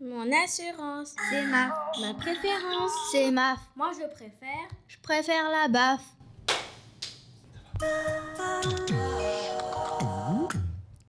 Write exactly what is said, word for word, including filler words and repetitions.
Mon assurance, c'est M A F. Ma préférence, c'est M A F. Moi, je préfère. Je préfère la B A F.